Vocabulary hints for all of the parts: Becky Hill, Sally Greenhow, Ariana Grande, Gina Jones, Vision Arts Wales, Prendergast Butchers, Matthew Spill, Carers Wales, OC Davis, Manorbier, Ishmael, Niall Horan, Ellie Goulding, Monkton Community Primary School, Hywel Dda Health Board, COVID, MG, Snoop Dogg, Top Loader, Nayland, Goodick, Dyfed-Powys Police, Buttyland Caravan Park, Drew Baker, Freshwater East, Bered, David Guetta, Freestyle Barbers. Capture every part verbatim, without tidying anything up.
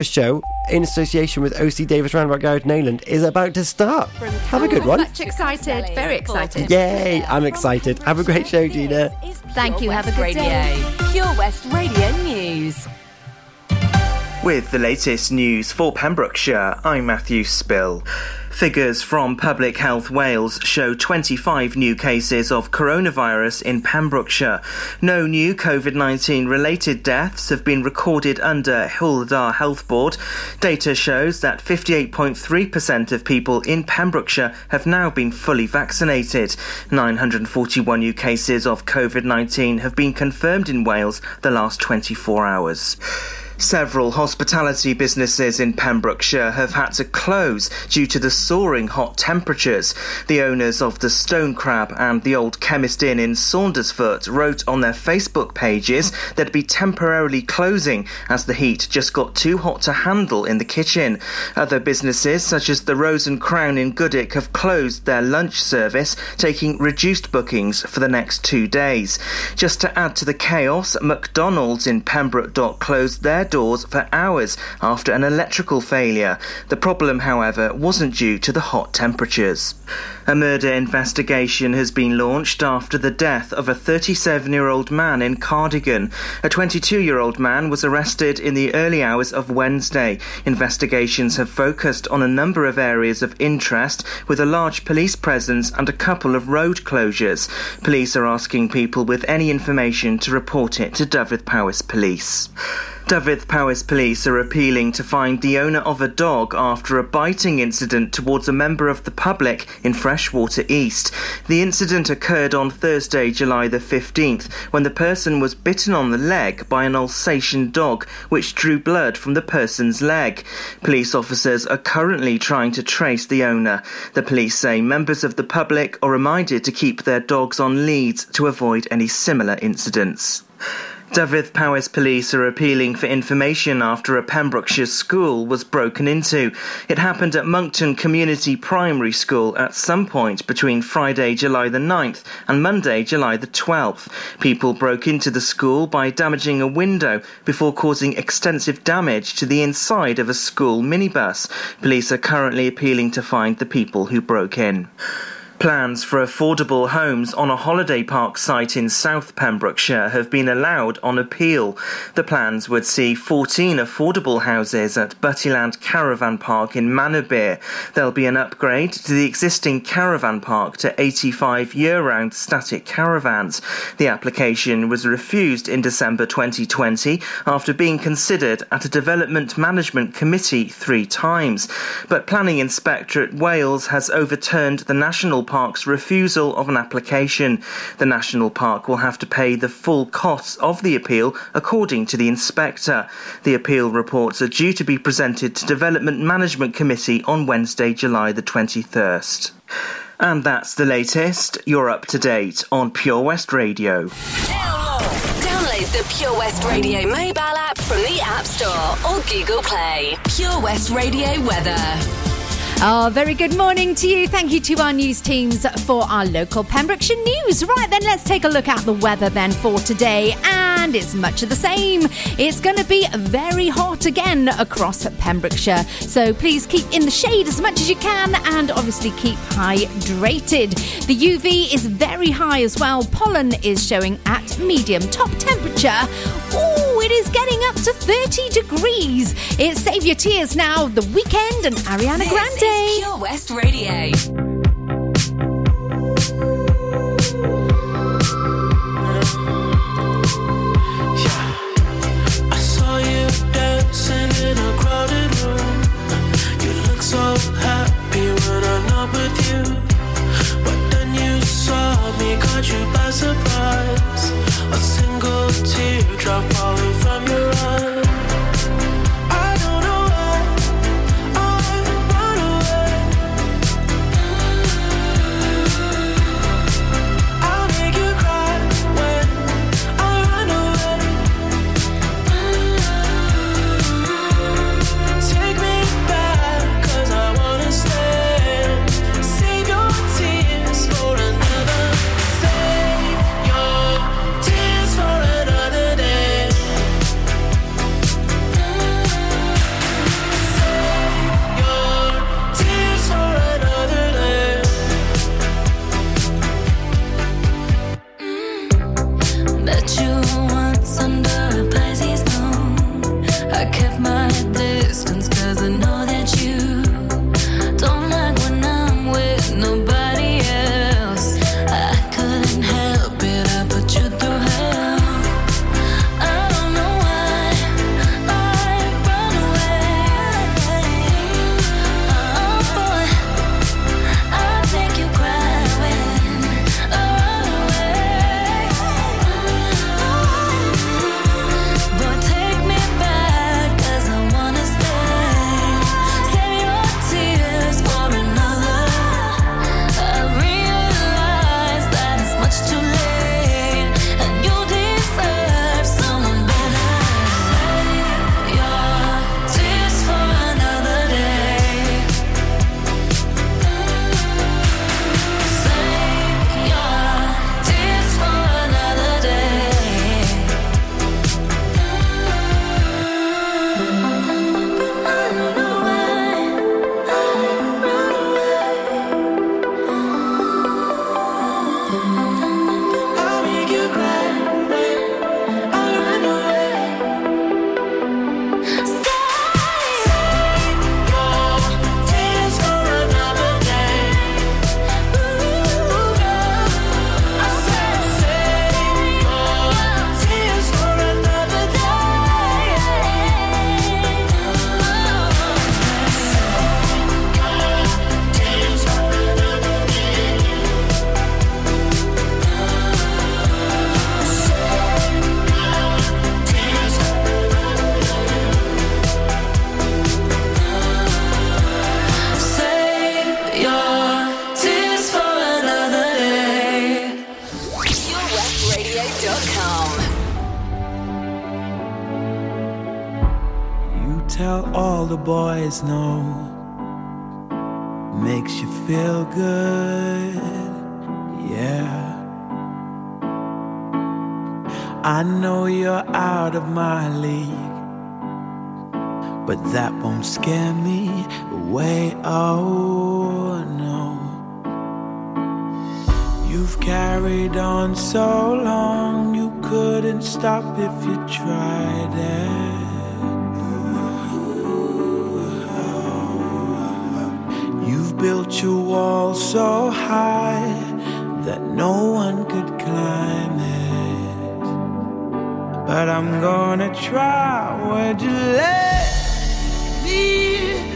Show in association with O C Davis Roundabout Garage Nayland is about to start. Have a good one. Much excited, very excited. Yay! I'm excited. Have a great show, Gina. Thank you. Have a great day. Pure West Radio News. With the latest news for Pembrokeshire, I'm Matthew Spill. Figures from Public Health Wales show twenty-five new cases of coronavirus in Pembrokeshire. No new COVID nineteen related deaths have been recorded under Hywel Dda Health Board. Data shows that fifty-eight point three percent of people in Pembrokeshire have now been fully vaccinated. nine hundred forty-one new cases of COVID nineteen have been confirmed in Wales the last twenty-four hours. Several hospitality businesses in Pembrokeshire have had to close due to the soaring hot temperatures. The owners of the Stone Crab and the Old Chemist Inn in Saundersfoot wrote on their Facebook pages they'd be temporarily closing as the heat just got too hot to handle in the kitchen. Other businesses such as the Rose and Crown in Goodick have closed their lunch service, taking reduced bookings for the next two days. Just to add to the chaos, McDonald's in Pembroke Dock closed their doors for hours after an electrical failure. The problem, however, wasn't due to the hot temperatures. A murder investigation has been launched after the death of a thirty-seven-year-old man in Cardigan. A twenty-two-year-old man was arrested in the early hours of Wednesday. Investigations have focused on a number of areas of interest, with a large police presence and a couple of road closures. Police are asking people with any information to report it to Dyfed-Powys Police. Dyfed-Powys Police are appealing to find the owner of a dog after a biting incident towards a member of the public in Freshwater East. The incident occurred on Thursday, July the fifteenth, when the person was bitten on the leg by an Alsatian dog, which drew blood from the person's leg. Police officers are currently trying to trace the owner. The police say members of the public are reminded to keep their dogs on leads to avoid any similar incidents. Dyfed-Powys Police are appealing for information after a Pembrokeshire school was broken into. It happened at Monkton Community Primary School at some point between Friday, July the ninth and Monday, July the twelfth. People broke into the school by damaging a window before causing extensive damage to the inside of a school minibus. Police are currently appealing to find the people who broke in. Plans for affordable homes on a holiday park site in South Pembrokeshire have been allowed on appeal. The plans would see fourteen affordable houses at Buttyland Caravan Park in Manorbier. There'll be an upgrade to the existing caravan park to eighty-five year-round static caravans. The application was refused in December twenty twenty after being considered at a Development Management Committee three times. But Planning Inspectorate Wales has overturned the National Park's refusal of an application. The National Park will have to pay the full costs of the appeal, according to the inspector. The appeal reports are due to be presented to Development Management Committee on Wednesday, July the twenty-first. And that's the latest. You're up to date on Pure West Radio. Download the Pure West Radio mobile app from the App Store or Google Play. Pure West Radio weather. Oh, very good morning to you. Thank you to our news teams for our local Pembrokeshire news. Right then, let's take a look at the weather then for today. And it's much of the same. It's going to be very hot again across Pembrokeshire. So please keep in the shade as much as you can and obviously keep hydrated. The U V is very high as well. Pollen is showing at medium. Top temperature, ooh, it is getting up to thirty degrees. It's Save Your Tears Now, The Weekend and Ariana this Grande. This is Pure West Radio. I don't know why I run away. tell all the boys no. Makes you feel good, yeah. I know you're out of my league, but that won't scare me away, oh no. You've carried on so long, you couldn't stop if you tried it. You've built your wall so high that no one could climb it. But I'm gonna try. Would you let me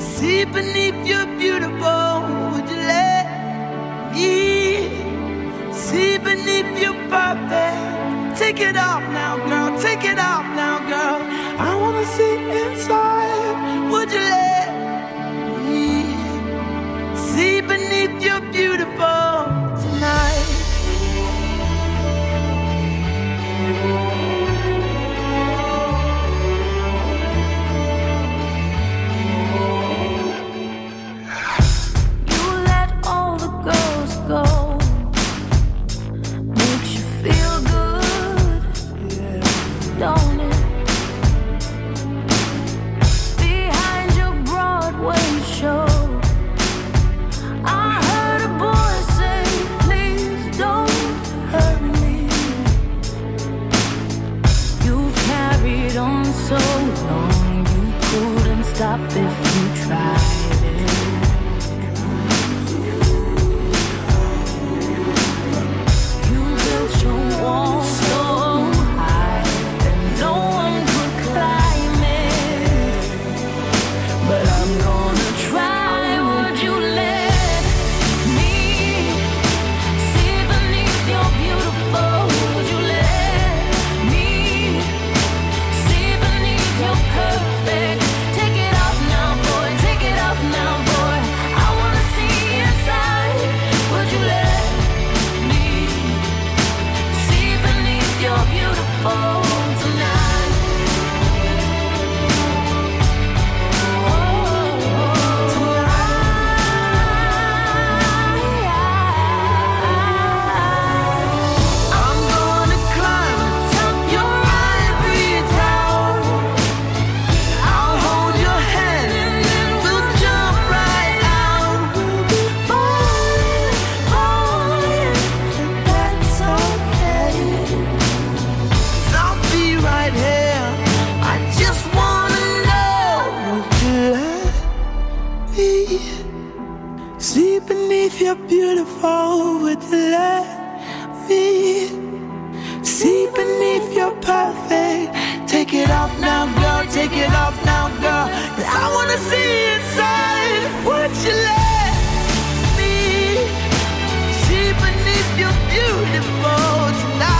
see beneath your beautiful? Would you let me see beneath your perfect? Take it off now, girl. Take it off now, girl. I wanna see inside. Would you let me see beneath your beautiful tonight? Stop if you tried it. You built your wall so high that no one could climb it. But I'm gonna try. Would you let me see beneath your beautiful? Would you let me see beneath your perfect? You're beautiful, would you let me see beneath your perfect? Take it off now, girl, take it off now, girl, 'cause I wanna see inside. Would you let me see beneath your beautiful tonight?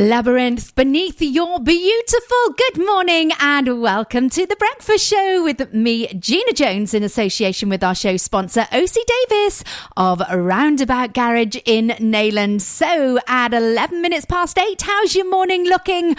Labyrinth, beneath your beautiful. Good morning and welcome to The Breakfast Show with me, Gina Jones, in association with our show sponsor, O C Davis of Roundabout Garage in Nayland. So at eleven minutes past eight, how's your morning looking?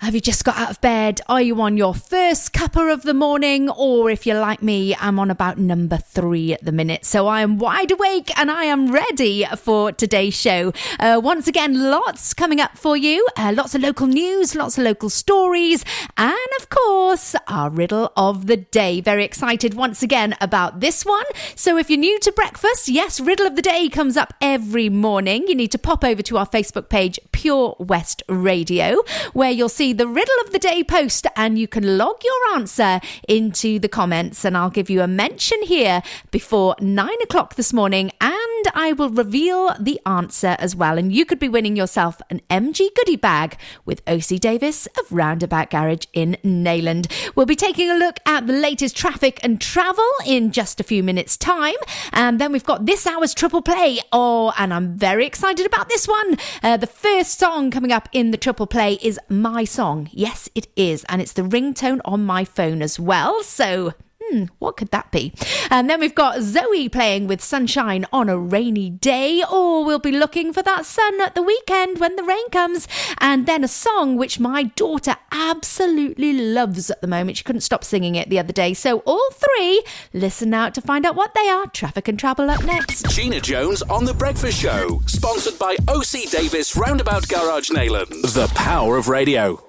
Have you just got out of bed? Are you on your first cuppa of the morning? Or if you're like me, I'm on about number three at the minute. So I am wide awake and I am ready for today's show. Uh, once again, lots coming up for you. Uh, lots of local news, lots of local stories. And of course, our riddle of the day. Very excited once again about this one. So if you're new to breakfast, yes, riddle of the day comes up every morning. You need to pop over to our Facebook page, Pure West Radio, where you'll see the riddle of the day post and you can log your answer into the comments, and I'll give you a mention here before nine o'clock this morning and I will reveal the answer as well. And you could be winning yourself an M G goodie bag with O C Davis of Roundabout Garage in Nayland. We'll be taking a look at the latest traffic and travel in just a few minutes' time. And then we've got this hour's triple play. Oh, and I'm very excited about this one. Uh, the first song coming up in the triple play is my song. Yes, it is. And it's the ringtone on my phone as well. So... Hmm, what could that be? And then we've got Zoe playing with Sunshine on a Rainy Day. Oh, we'll be looking for that sun at the weekend when the rain comes. And then a song which my daughter absolutely loves at the moment. She couldn't stop singing it the other day. So all three, listen out to find out what they are. Traffic and Travel up next. Gina Jones on The Breakfast Show. Sponsored by O C Davis Roundabout Garage Nayland. The power of radio.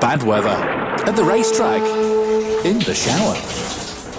Bad weather. At the racetrack. In the shower.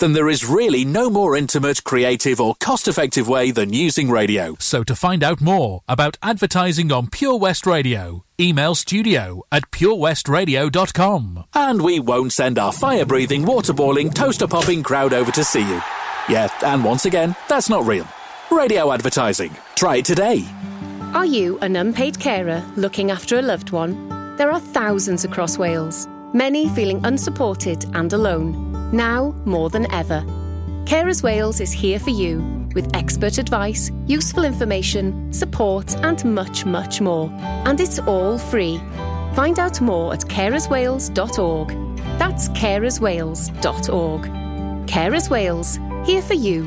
then there is really no more intimate, creative or cost-effective way than using radio. So to find out more about advertising on Pure West Radio, email studio at purewestradio dot com. And we won't send our fire-breathing, water-boiling, toaster-popping crowd over to see you. Yeah, and once again, that's not real. Radio advertising. Try it today. Are you an unpaid carer looking after a loved one? There are thousands across Wales, many feeling unsupported and alone, now more than ever. Carers Wales is here for you, with expert advice, useful information, support and much, much more. And it's all free. Find out more at carers wales dot org. That's carers wales dot org. Carers Wales, here for you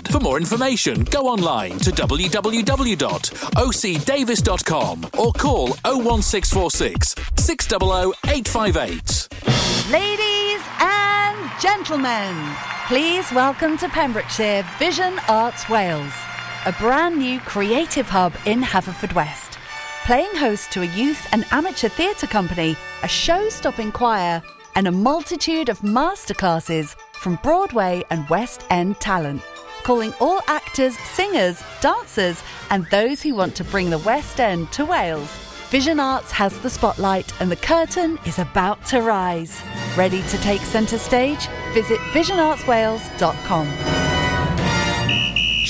For more information, go online to w w w dot o c davis dot com or call oh one six four six, six hundred, eight five eight. Ladies and gentlemen, please welcome to Pembrokeshire Vision Arts Wales, a brand new creative hub in Haverfordwest, playing host to a youth and amateur theatre company, a show-stopping choir and a multitude of masterclasses from Broadway and West End talent. Calling all actors, singers, dancers and those who want to bring the West End to Wales. Vision Arts has the spotlight and the curtain is about to rise. Ready to take centre stage? Visit vision arts wales dot com.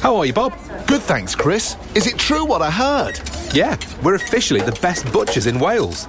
How are you, Bob? Good, thanks, Chris. Is it true what I heard? Yeah, we're officially the best butchers in Wales.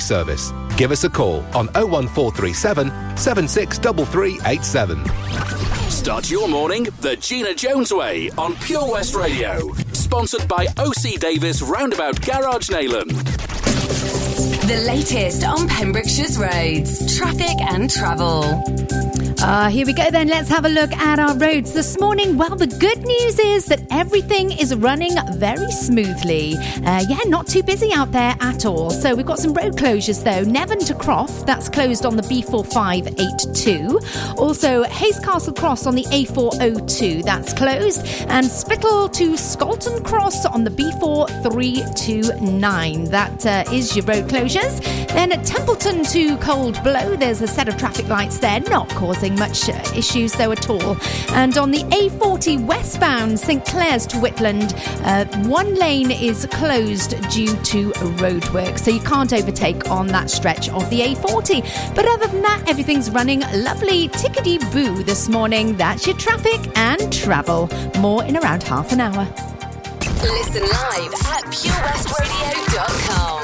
service. Give us a call on oh one four three seven, seven six three three eight seven. Start your morning the Gina Jones way on Pure West Radio. Sponsored by O C Davis Roundabout Garage Nayland. The latest on Pembrokeshire's roads, traffic and travel. Uh, here we go then, let's have a look at our roads this morning. Well, the good news is that everything is running very smoothly. Uh, yeah, not too busy out there at all. So we've got some road closures though. Nevin to Croft, that's closed on the B four five eight two. Also, Hayescastle Cross on the A four oh two, that's closed. And Spittal to Skelton Cross on the B four three two nine, that uh, is your road closures. Then at Templeton to Cold Blow, there's a set of traffic lights there, not causing much uh, issues though at all. And on the A forty westbound, St Clair's to Whitland, uh, one lane is closed due to roadwork, so you can't overtake on that stretch of the A forty. But other than that, everything's running lovely tickety-boo this morning. That's your traffic and travel. More in around half an hour. Listen live at pure west radio dot com.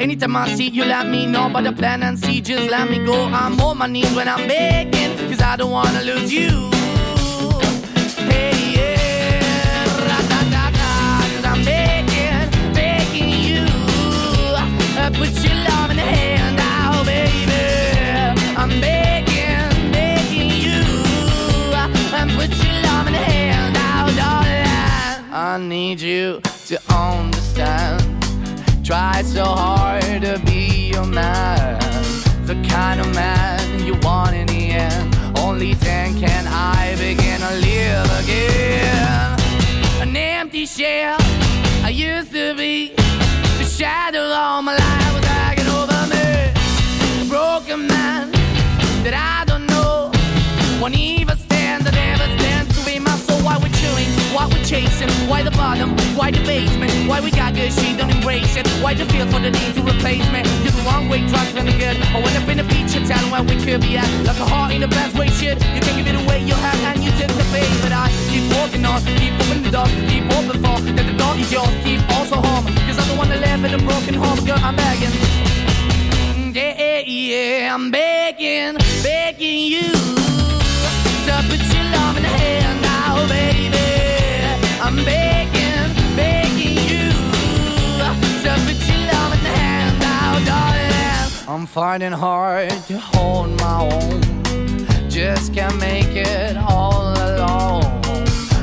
Anytime I see you, let me know. But the plan and see, just let me go. I'm on my knees when I'm begging, cause I don't wanna lose you. Hey, yeah, ra-da-da-da. Cause I'm begging, begging you, put your love in the hand out, baby. I'm begging, begging you, put your love in the hand out, darling. I need you to understand, try so hard to be your man, the kind of man you want in the end. Only then can I begin to live again. An empty shell I used to be, the shadow all my life was hanging over me. A broken man that I don't know, won't even stand, I never stand to be my soul. Why we're chewing, why we're chasing, why the bottom, why the basement, why we got good, she don't embrace it, why the feel for the need to replace me, you're the wrong way, trying to good, I went up in a feature town where we could be at, like a heart in the best way, shit, you can give it away, you have, and you take the bait, but I keep walking on, keep open the door, keep open for, that the door is yours, keep also home, cause I don't wanna live in a broken home, girl, I'm begging, yeah, yeah, yeah, I'm begging, begging you, to put your love in the hand now, baby, I'm begging, begging you to put your love in the hand out, darling. I'm finding hard to hold my own, just can't make it all alone.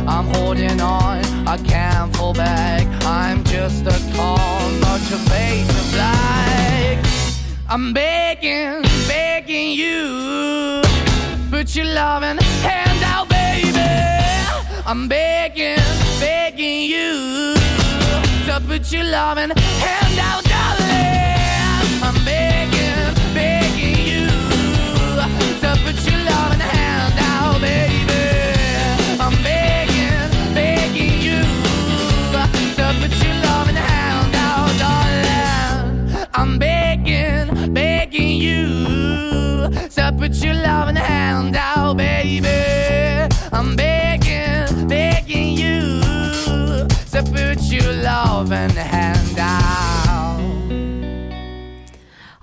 I'm holding on, I can't fall back, I'm just a call, not your face of black. I'm begging, begging you, put put your loving hand out, baby. I'm begging, begging you to put your loving hand out, darling. I'm begging, begging you to put your loving hand out, baby. I'm begging, begging you to put your loving hand out, darling. I'm begging, begging you to put your loving hand out, baby. I'm begging, begging you to put your loving hand out.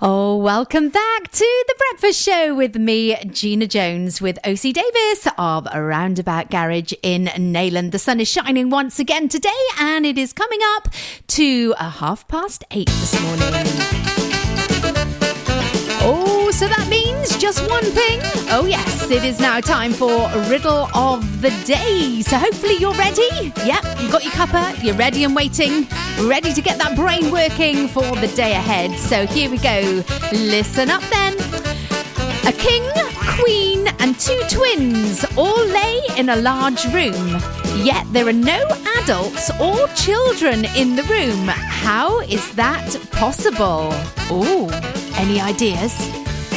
Oh, welcome back to The Breakfast Show with me, Gina Jones, with O C Davis of Roundabout Garage in Nayland. The sun is shining once again today, and it is coming up to a half past eight this morning. Oh, so that means just one thing. Oh, yes, it is now time for Riddle of the Day. So hopefully you're ready. Yep, you've got your cuppa, you're ready and waiting, ready to get that brain working for the day ahead. So here we go. Listen up then. A king, queen and two twins all lay in a large room. Yet there are no adults or children in the room. How is that possible? Ooh, any ideas?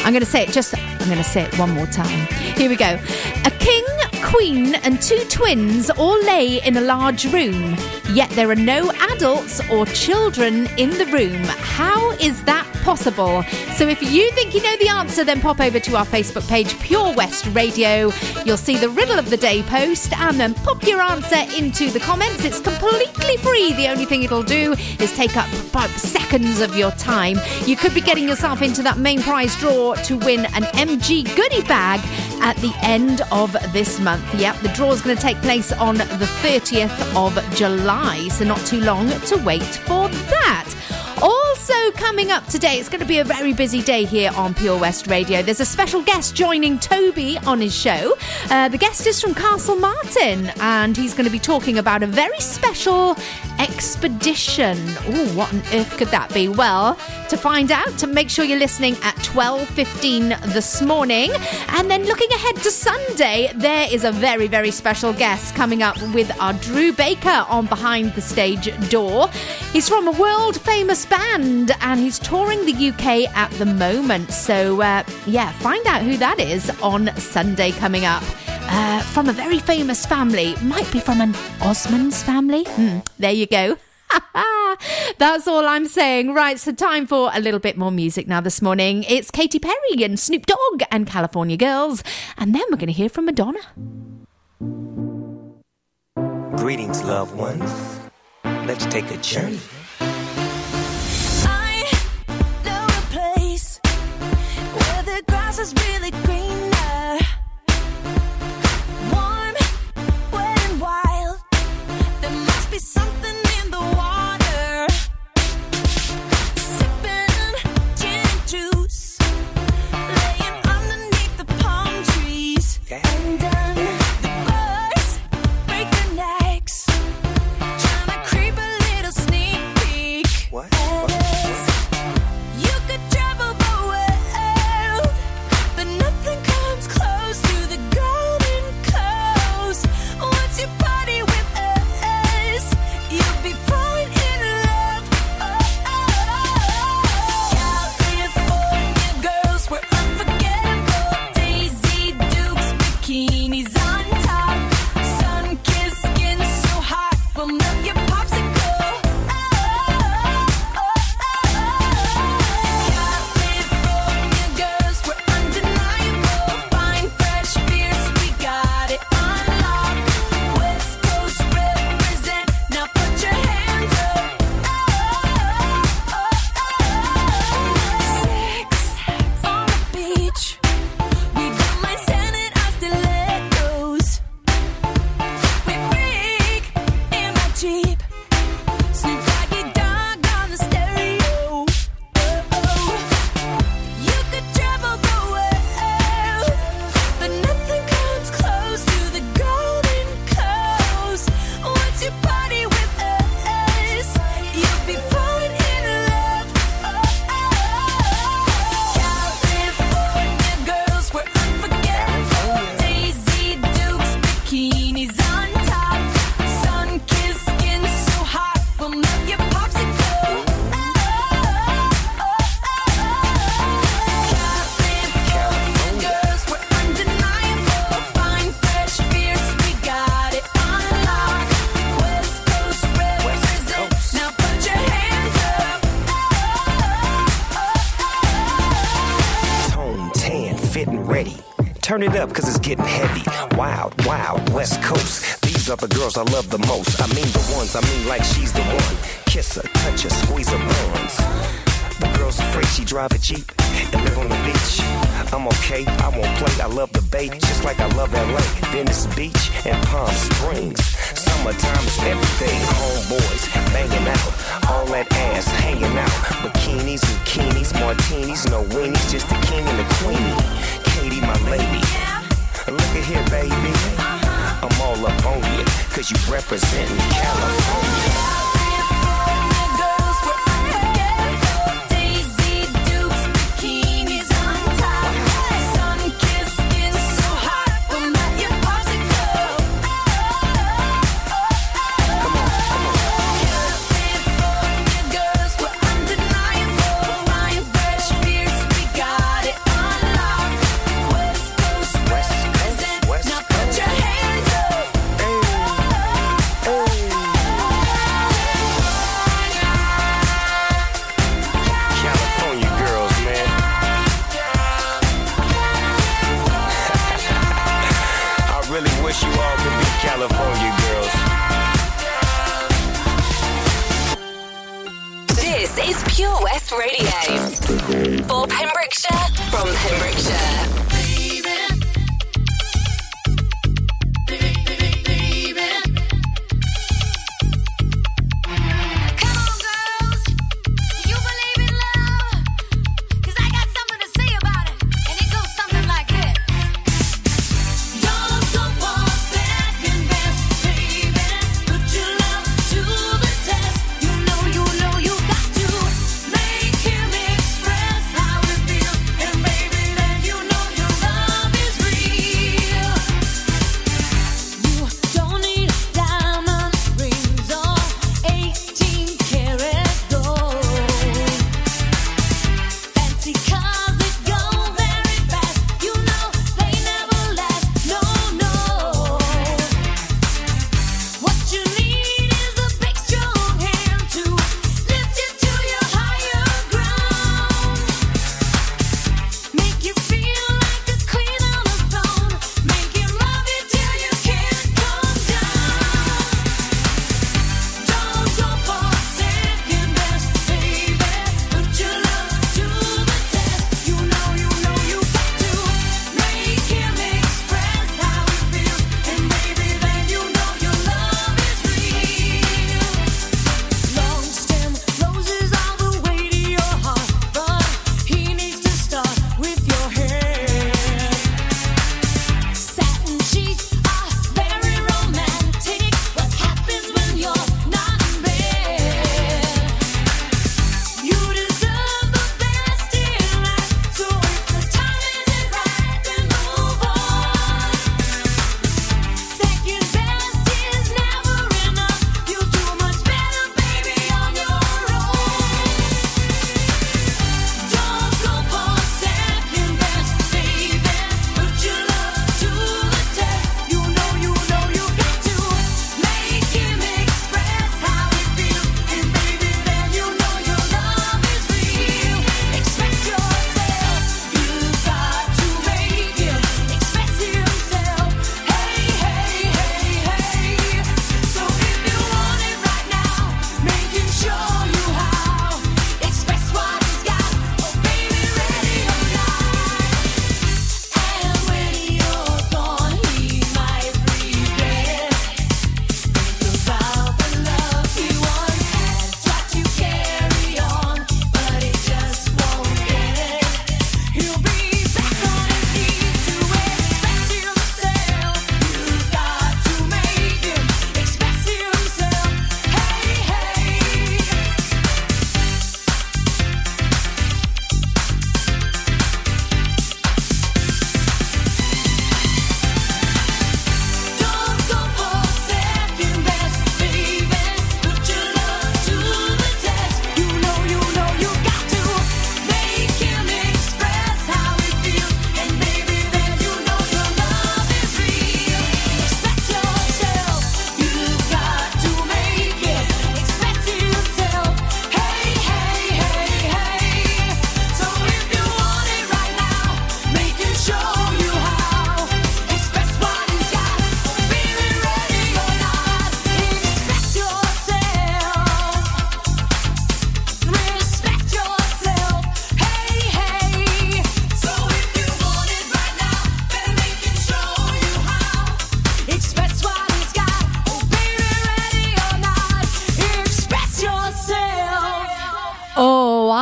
I'm going to say it just... I'm going to say it one more time. Here we go. A king, queen and two twins all lay in a large room. Yet there are no adults or children in the room. How is that possible? So if you think you know the answer, then pop over to our Facebook page, Pure West Radio. You'll see the Riddle of the Day post, and then pop your answer into the comments. It's completely free. The only thing it'll do is take up five seconds of your time. You could be getting yourself into that main prize draw to win an M. G goodie bag at the end of this month. Yep, the draw is going to take place on the thirtieth of July, so not too long to wait for that. Also coming up today, it's going to be a very busy day here on Pure West Radio. There's a special guest joining Toby on his show. Uh, the guest is from Castle Martin, and he's going to be talking about a very special expedition. Ooh, what on earth could that be? Well, to find out, to make sure you're listening at twelve fifteen this morning. And then looking ahead to Sunday, there is a very, very special guest coming up with our Drew Baker on Behind the Stage Door. He's from a world-famous band, and he's touring the U K at the moment. So, uh, yeah, find out who that is on Sunday coming up. Uh, from a very famous family. Might be from an Osmond's family. Hmm, there you go. That's all I'm saying. Right, so time for a little bit more music now this morning. It's Katy Perry and Snoop Dogg and California Girls. And then we're going to hear from Madonna. Greetings, loved ones. Let's take a journey. I know a place where the grass is really greener. Warm, wet and wild. There must be something in the water. Nothing Turn it up because it's getting heavy. Wild, wild, West Coast. These are the girls I love the most. I mean the ones, I mean like she's the one. Kiss her, touch her, squeeze her bones. The girl's afraid she drive a Jeep and live on the beach. I'm okay, I won't play. I love the bay just like I love L A. Venice Beach and Palm Springs. Summertime is everything. Homeboys banging out. All that ass hanging out. Bikinis, bikinis, martinis, no weenies. Just the king and the queenie. Katy, my lady. Look at here, baby. I'm all up on you because you representing California. Pure West Radio. For Pembrokeshire, from Pembrokeshire.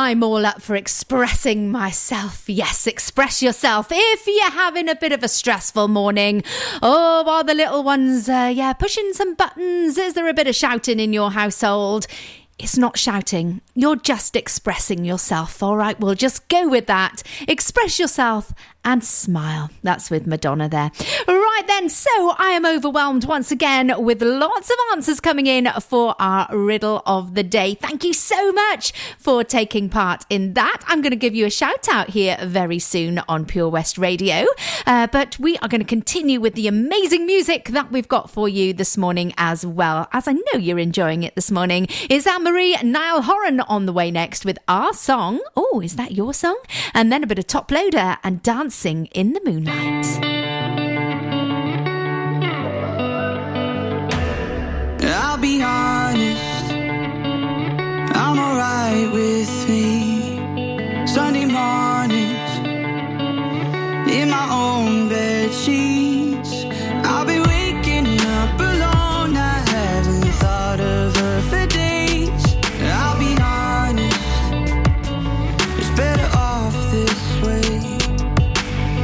I'm all up for expressing myself. Yes, express yourself. If you're having a bit of a stressful morning, oh, are the little ones, uh, yeah, pushing some buttons? Is there a bit of shouting in your household? It's not shouting. You're just expressing yourself. All right, we'll just go with that. Express yourself and smile. That's with Madonna there. Right then, so I am overwhelmed once again with lots of answers coming in for our riddle of the day. Thank you so much for taking part in that. I'm going to give you a shout out here very soon on Pure West Radio. Uh, but we are going to continue with the amazing music that we've got for you this morning as well. As I know you're enjoying it this morning, is Anne-Marie, Niall Horan on the way next with our song. Oh, is that your song? And then a bit of Top Loader and Dance Sing in the Moonlight. I'll be honest, I'm alright with me. Sunday mornings, in my own bed sheets, I'll be waking up alone. I haven't thought of her for days. I'll be honest, it's better off this way.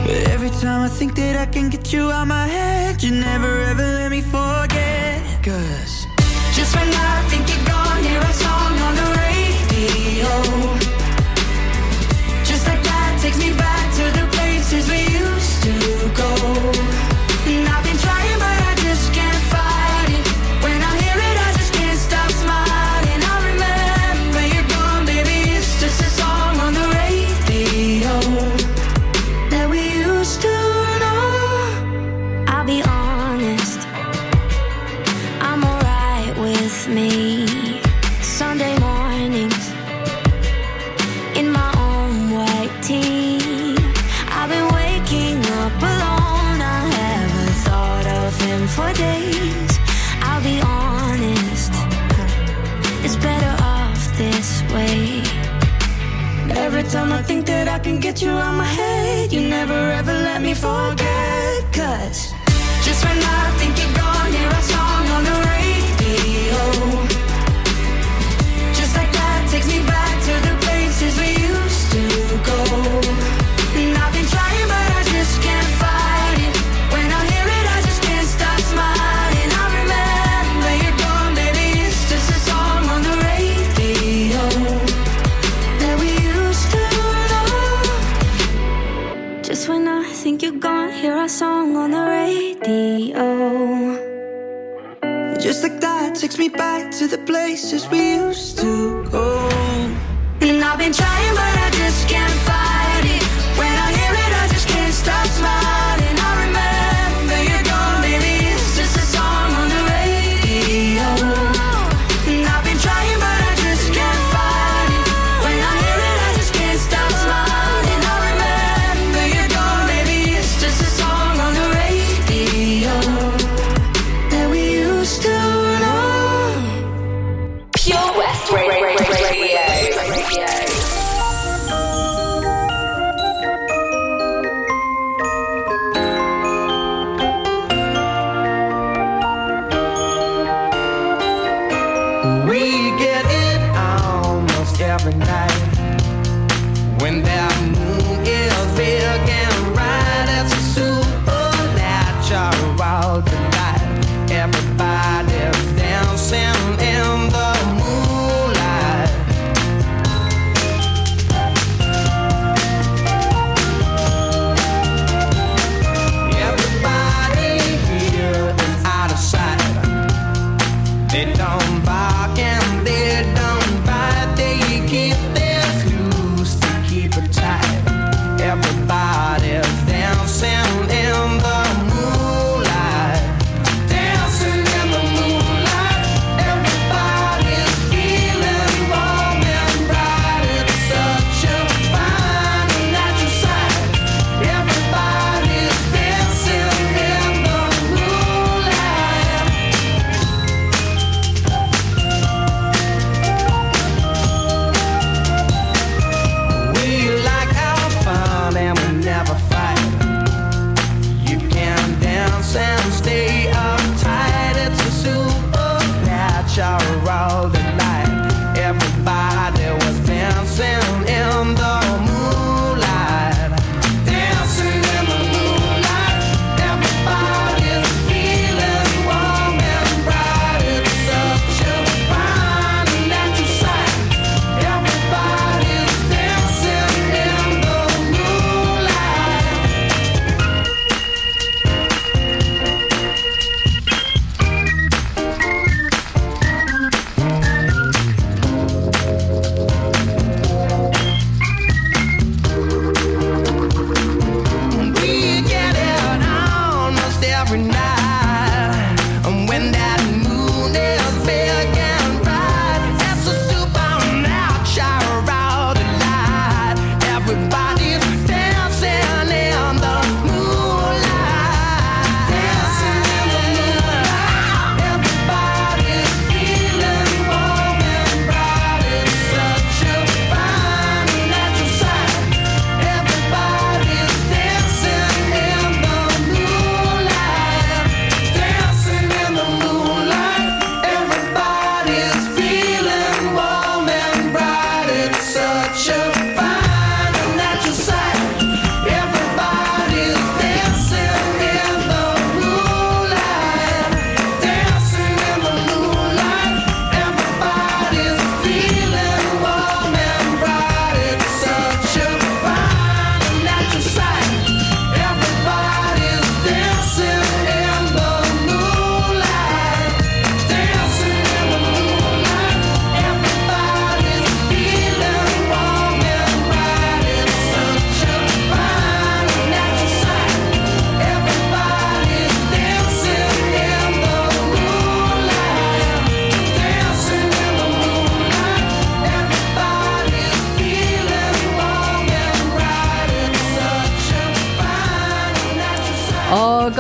But every time I think that I can get you out my head, you never ever let me forget. Cause just when I think you're gone, hear a song on the radio. Just like that takes me back to the places we used to go. And I've been trying but I just can't fight it. When I hear it I just can't stop smiling. I remember you're gone, baby, it's just a song on the radio that we used to know. I'll be honest, I'm alright with me. Sunday mornings, in my own white tee, I've been waking up alone. I haven't thought of him for days. I'll be honest, it's better off this way. Every time I think that I can get you out my head, you never ever let me forget. Cause just when I think you're gone, hear a song on the radio. Just like that takes me back to the places we used to go. And I've been trying but I just can't fight it. When I hear it I just can't stop smiling. I remember you're gone, baby, it's just a song on the radio that we used to know. Just when I think you're gone, hear our song on the radio. Just like that takes me back to the places we used to go. And I've been trying but I just can't fight it. When I hear it I just can't stop smiling. I remember you're gone, baby, it's just a song on the radio. And I've been trying but I just can't fight it. When I hear it I just can't stop smiling. I remember you're gone, baby, it's just a song on the radio that we used to know. Pure West Radio. We get it almost every night when that moon is big and bright. It's a supernatural delight. Everybody's dancing in the moonlight. Everybody here is out of sight. They don't bark and they don't bite. They keep their loose, they keep it tight. Everybody's dancing in the moonlight. Dancing in the moonlight. Everybody's feeling warm and bright. It's such a fine and natural sight. Everybody's dancing in the moonlight. We like our fun and we never fight. You can dance and stay uptight. It's a supernatural delight. Everybody was dancing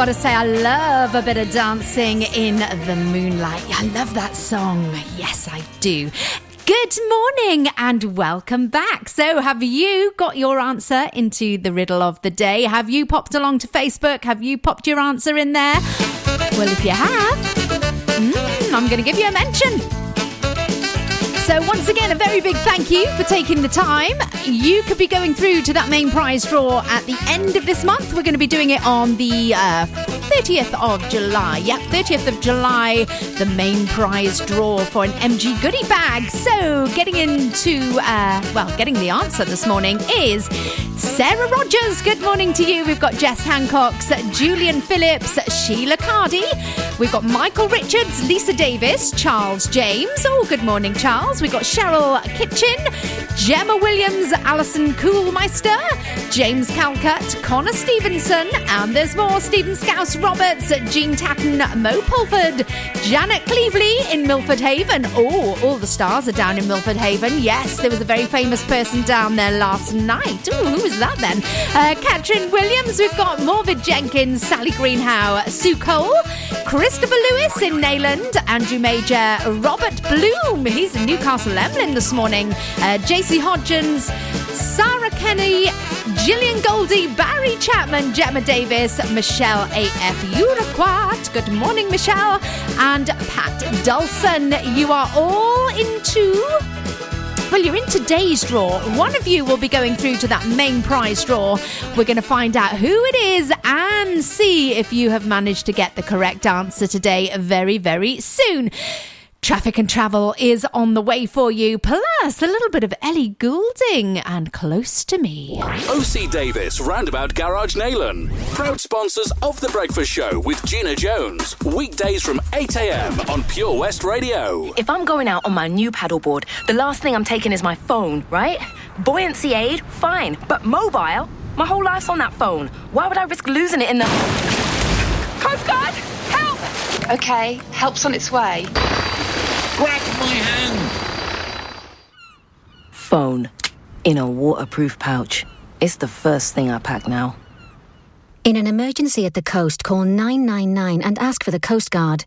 got to say, I love a bit of dancing in the moonlight. I love that song. Yes, I do. Good morning and welcome back. So have you got your answer into the riddle of the day? Have you popped along to Facebook? Have you popped your answer in there? Well, if you have, mm, I'm going to give you a mention. So once again, a very big thank you for taking the time. You could be going through to that main prize draw at the end of this month. We're going to be doing it on the uh, thirtieth of July. Yep, thirtieth of July, the main prize draw for an M G goodie bag. So getting into, uh, well, getting the answer this morning is Sarah Rogers. Good morning to you. We've got Jess Hancocks, Julian Phillips, Sheila Cardy. We've got Michael Richards, Lisa Davis, Charles James. Oh, good morning, Charles. We've got Cheryl Kitchen, Gemma Williams, Alison Coolmeister, James Calcutt, Connor Stevenson, and there's more. Stephen Scouse Roberts, Jean Tatton, Mo Pulford, Janet Cleveley in Milford Haven. Oh, all the stars are down in Milford Haven. Yes, there was a very famous person down there last night. Oh, who was that then? Uh, Katrin Williams, we've got Morvid Jenkins, Sally Greenhow, Sue Cole, Christopher Lewis in Nayland, Andrew Major, Robert Bloom, he's a new Castle Emlyn this morning, uh, J C Hodgins, Sarah Kenny, Gillian Goldie, Barry Chapman, Gemma Davis, Michelle A F Uraquat. Good morning, Michelle. And Pat Dulson. You are all into... Well, you're in today's draw. One of you will be going through to that main prize draw. We're going to find out who it is and see if you have managed to get the correct answer today very, very soon. Traffic and travel is on the way for you, plus a little bit of Ellie Goulding and Close to Me. O C Davis, Roundabout Garage, Nayland. Proud sponsors of The Breakfast Show with Gina Jones. Weekdays from eight a.m. on Pure West Radio. If I'm going out on my new paddleboard, the last thing I'm taking is my phone, right? Buoyancy aid, fine, but mobile? My whole life's on that phone. Why would I risk losing it in the... Coast Guard, help! OK, help's on its way. Grab my hand! Phone. In a waterproof pouch. It's the first thing I pack now. In an emergency at the coast, call nine nine nine and ask for the Coast Guard.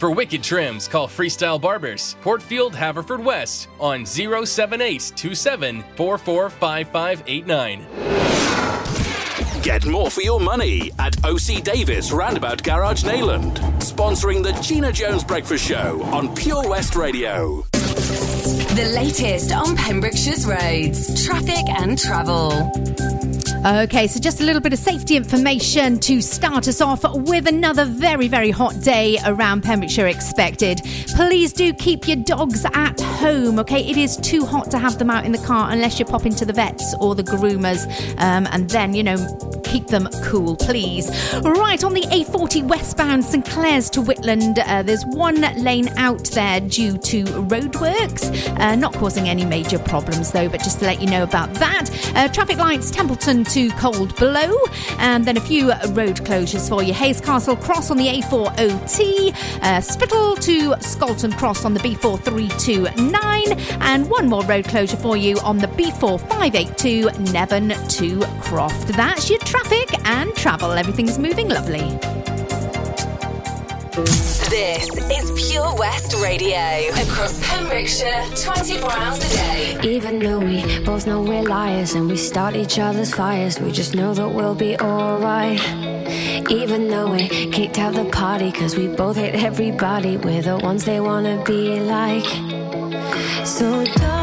For wicked trims, call Freestyle Barbers, Portfield, Haverford West, on oh seven eight two seven four four five five eight nine. Get more for your money at O C Davis Roundabout Garage, Nayland. Sponsoring the Gina Jones Breakfast Show on Pure West Radio. The latest on Pembrokeshire's roads, traffic and travel. Okay, so just a little bit of safety information to start us off with. Another very, very hot day around Pembrokeshire expected. Please do keep your dogs at home, okay? It is too hot to have them out in the car unless you pop into the vets or the groomers, um, and then, you know, keep them cool, please. Right, on the A forty westbound St Clair's to Whitland, uh, there's one lane out there due to roadworks. Uh, not causing any major problems though, but just to let you know about that. Uh, traffic lights, Templeton to Cold Blow, and then a few road closures for you. Hayes Castle Cross on the A four O T, uh, Spittle to Skelton Cross on the B four three two nine, and one more road closure for you on the B four five eight two Nevern to Croft. That's your traffic and travel. Everything's moving lovely. This is Pure West Radio. Across Pembrokeshire, twenty-four hours a day. Even though we both know we're liars and we start each other's fires, we just know that we'll be alright. Even though we kicked out the party, cause we both hate everybody, we're the ones they wanna be like. So don't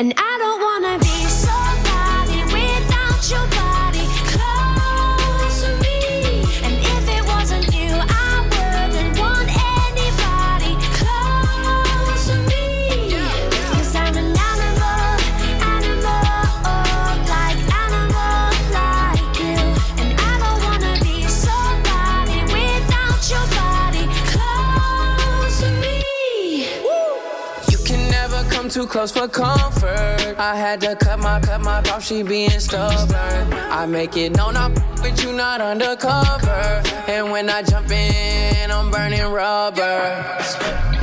and I don't wanna be somebody without your body close to me. And if it wasn't you, I wouldn't want anybody close to me. Cause I'm an animal, animal, like animal like you. And I don't wanna be somebody without your body close to me. You can never come too close for comfort. I had to cut my, cut my off, she being stubborn. I make it known I'm with you, not undercover. And when I jump in, I'm burning rubber.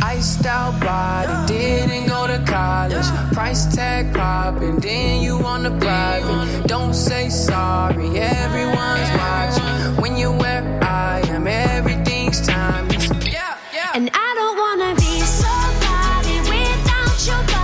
Iced out body, didn't go to college. Price tag popping, then you on the private. Don't say sorry, everyone's watching. When you're where I am, everything's timeless. Yeah, yeah. And I don't wanna be somebody without your body.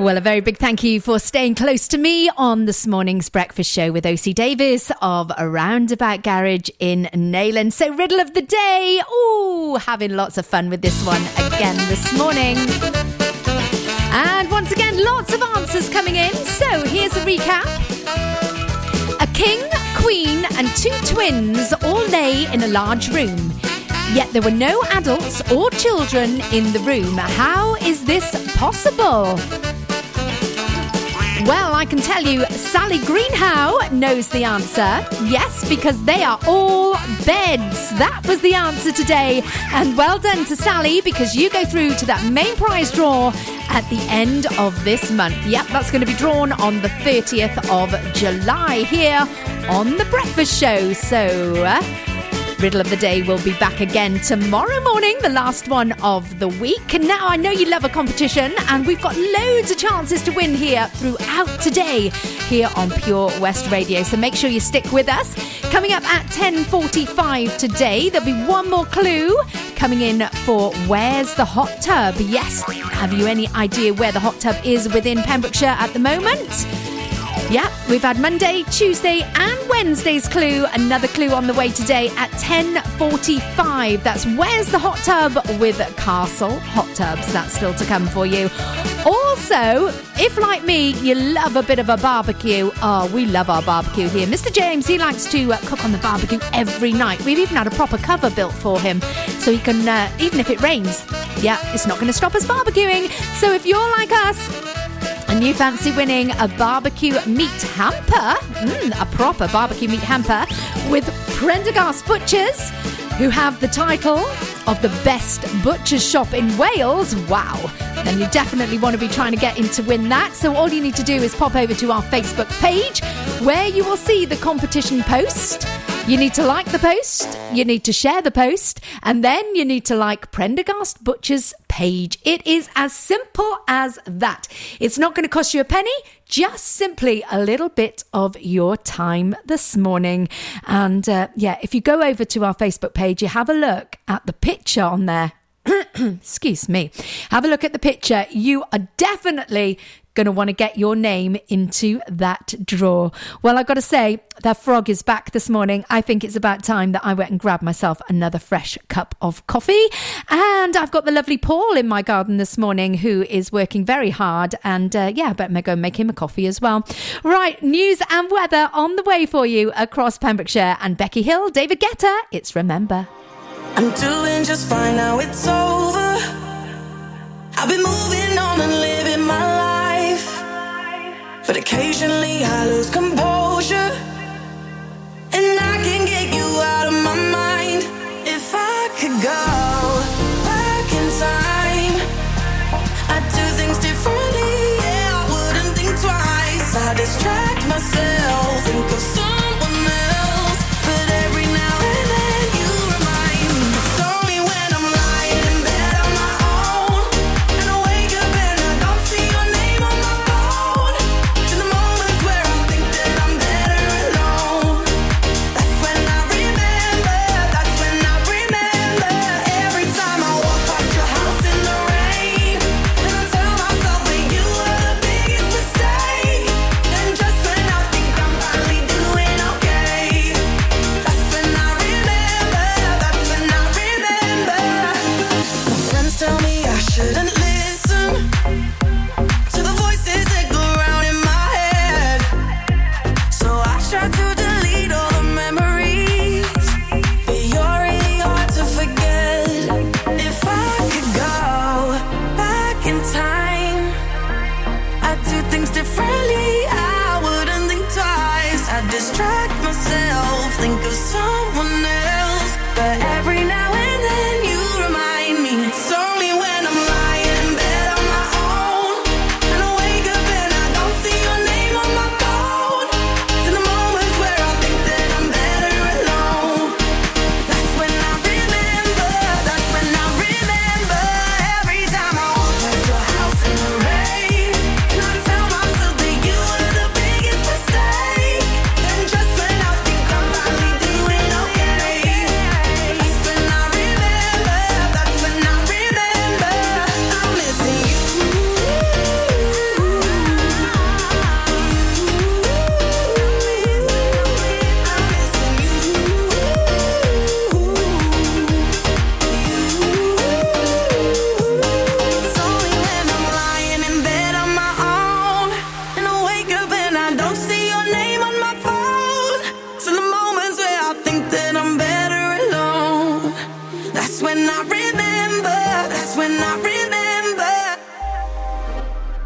Well, a very big thank you for staying close to me on this morning's Breakfast Show with O C Davis of Roundabout Garage in Nayland. So, riddle of the day. Ooh, having lots of fun with this one again this morning. And once again, lots of answers coming in. So, here's a recap. A king, queen and two twins all lay in a large room. Yet there were no adults or children in the room. How is this possible? Well, I can tell you, Sally Greenhow knows the answer. Yes, because they are all beds. That was the answer today. And well done to Sally, because you go through to that main prize draw at the end of this month. Yep, that's going to be drawn on the thirtieth of July here on The Breakfast Show. So, uh, riddle of the day will be back again tomorrow morning, the last one of the week. And now I know you love a competition, and we've got loads of chances to win here throughout today here on Pure West Radio. So make sure you stick with us. Coming up at ten forty-five today, there'll be one more clue coming in for Where's the Hot Tub? Yes, have you any idea where the hot tub is within Pembrokeshire at the moment? Yeah, we've had Monday, Tuesday and Wednesday's clue. Another clue on the way today at ten forty-five. That's Where's the Hot Tub with Castle Hot Tubs. That's still to come for you. Also, if like me, you love a bit of a barbecue, oh, we love our barbecue here. Mister James, he likes to uh, cook on the barbecue every night. We've even had a proper cover built for him so he can, uh, even if it rains, yeah, it's not going to stop us barbecuing. So if you're like us, and you fancy winning a barbecue meat hamper, mm, a proper barbecue meat hamper, with Prendergast Butchers, who have the title of the best butcher shop in Wales. Wow. Then you definitely want to be trying to get in to win that. So all you need to do is pop over to our Facebook page, where you will see the competition post. You need to like the post, you need to share the post, and then you need to like Prendergast Butchers' page. It is as simple as that. It's not going to cost you a penny, just simply a little bit of your time this morning. And uh, yeah, if you go over to our Facebook page, you have a look at the picture on there. Excuse me. Have a look at the picture. You are definitely going to want to get your name into that draw. Well, I've got to say, the frog is back this morning. I think it's about time that I went and grabbed myself another fresh cup of coffee. And I've got the lovely Paul in my garden this morning, who is working very hard. And uh, yeah, I better go and make him a coffee as well. Right, news and weather on the way for you across Pembrokeshire. And Becky Hill, David Guetta, it's Remember. I'm doing just fine now, it's over. I've been moving on and living my life, but occasionally I lose composure, and I can get you out of my mind. If I could go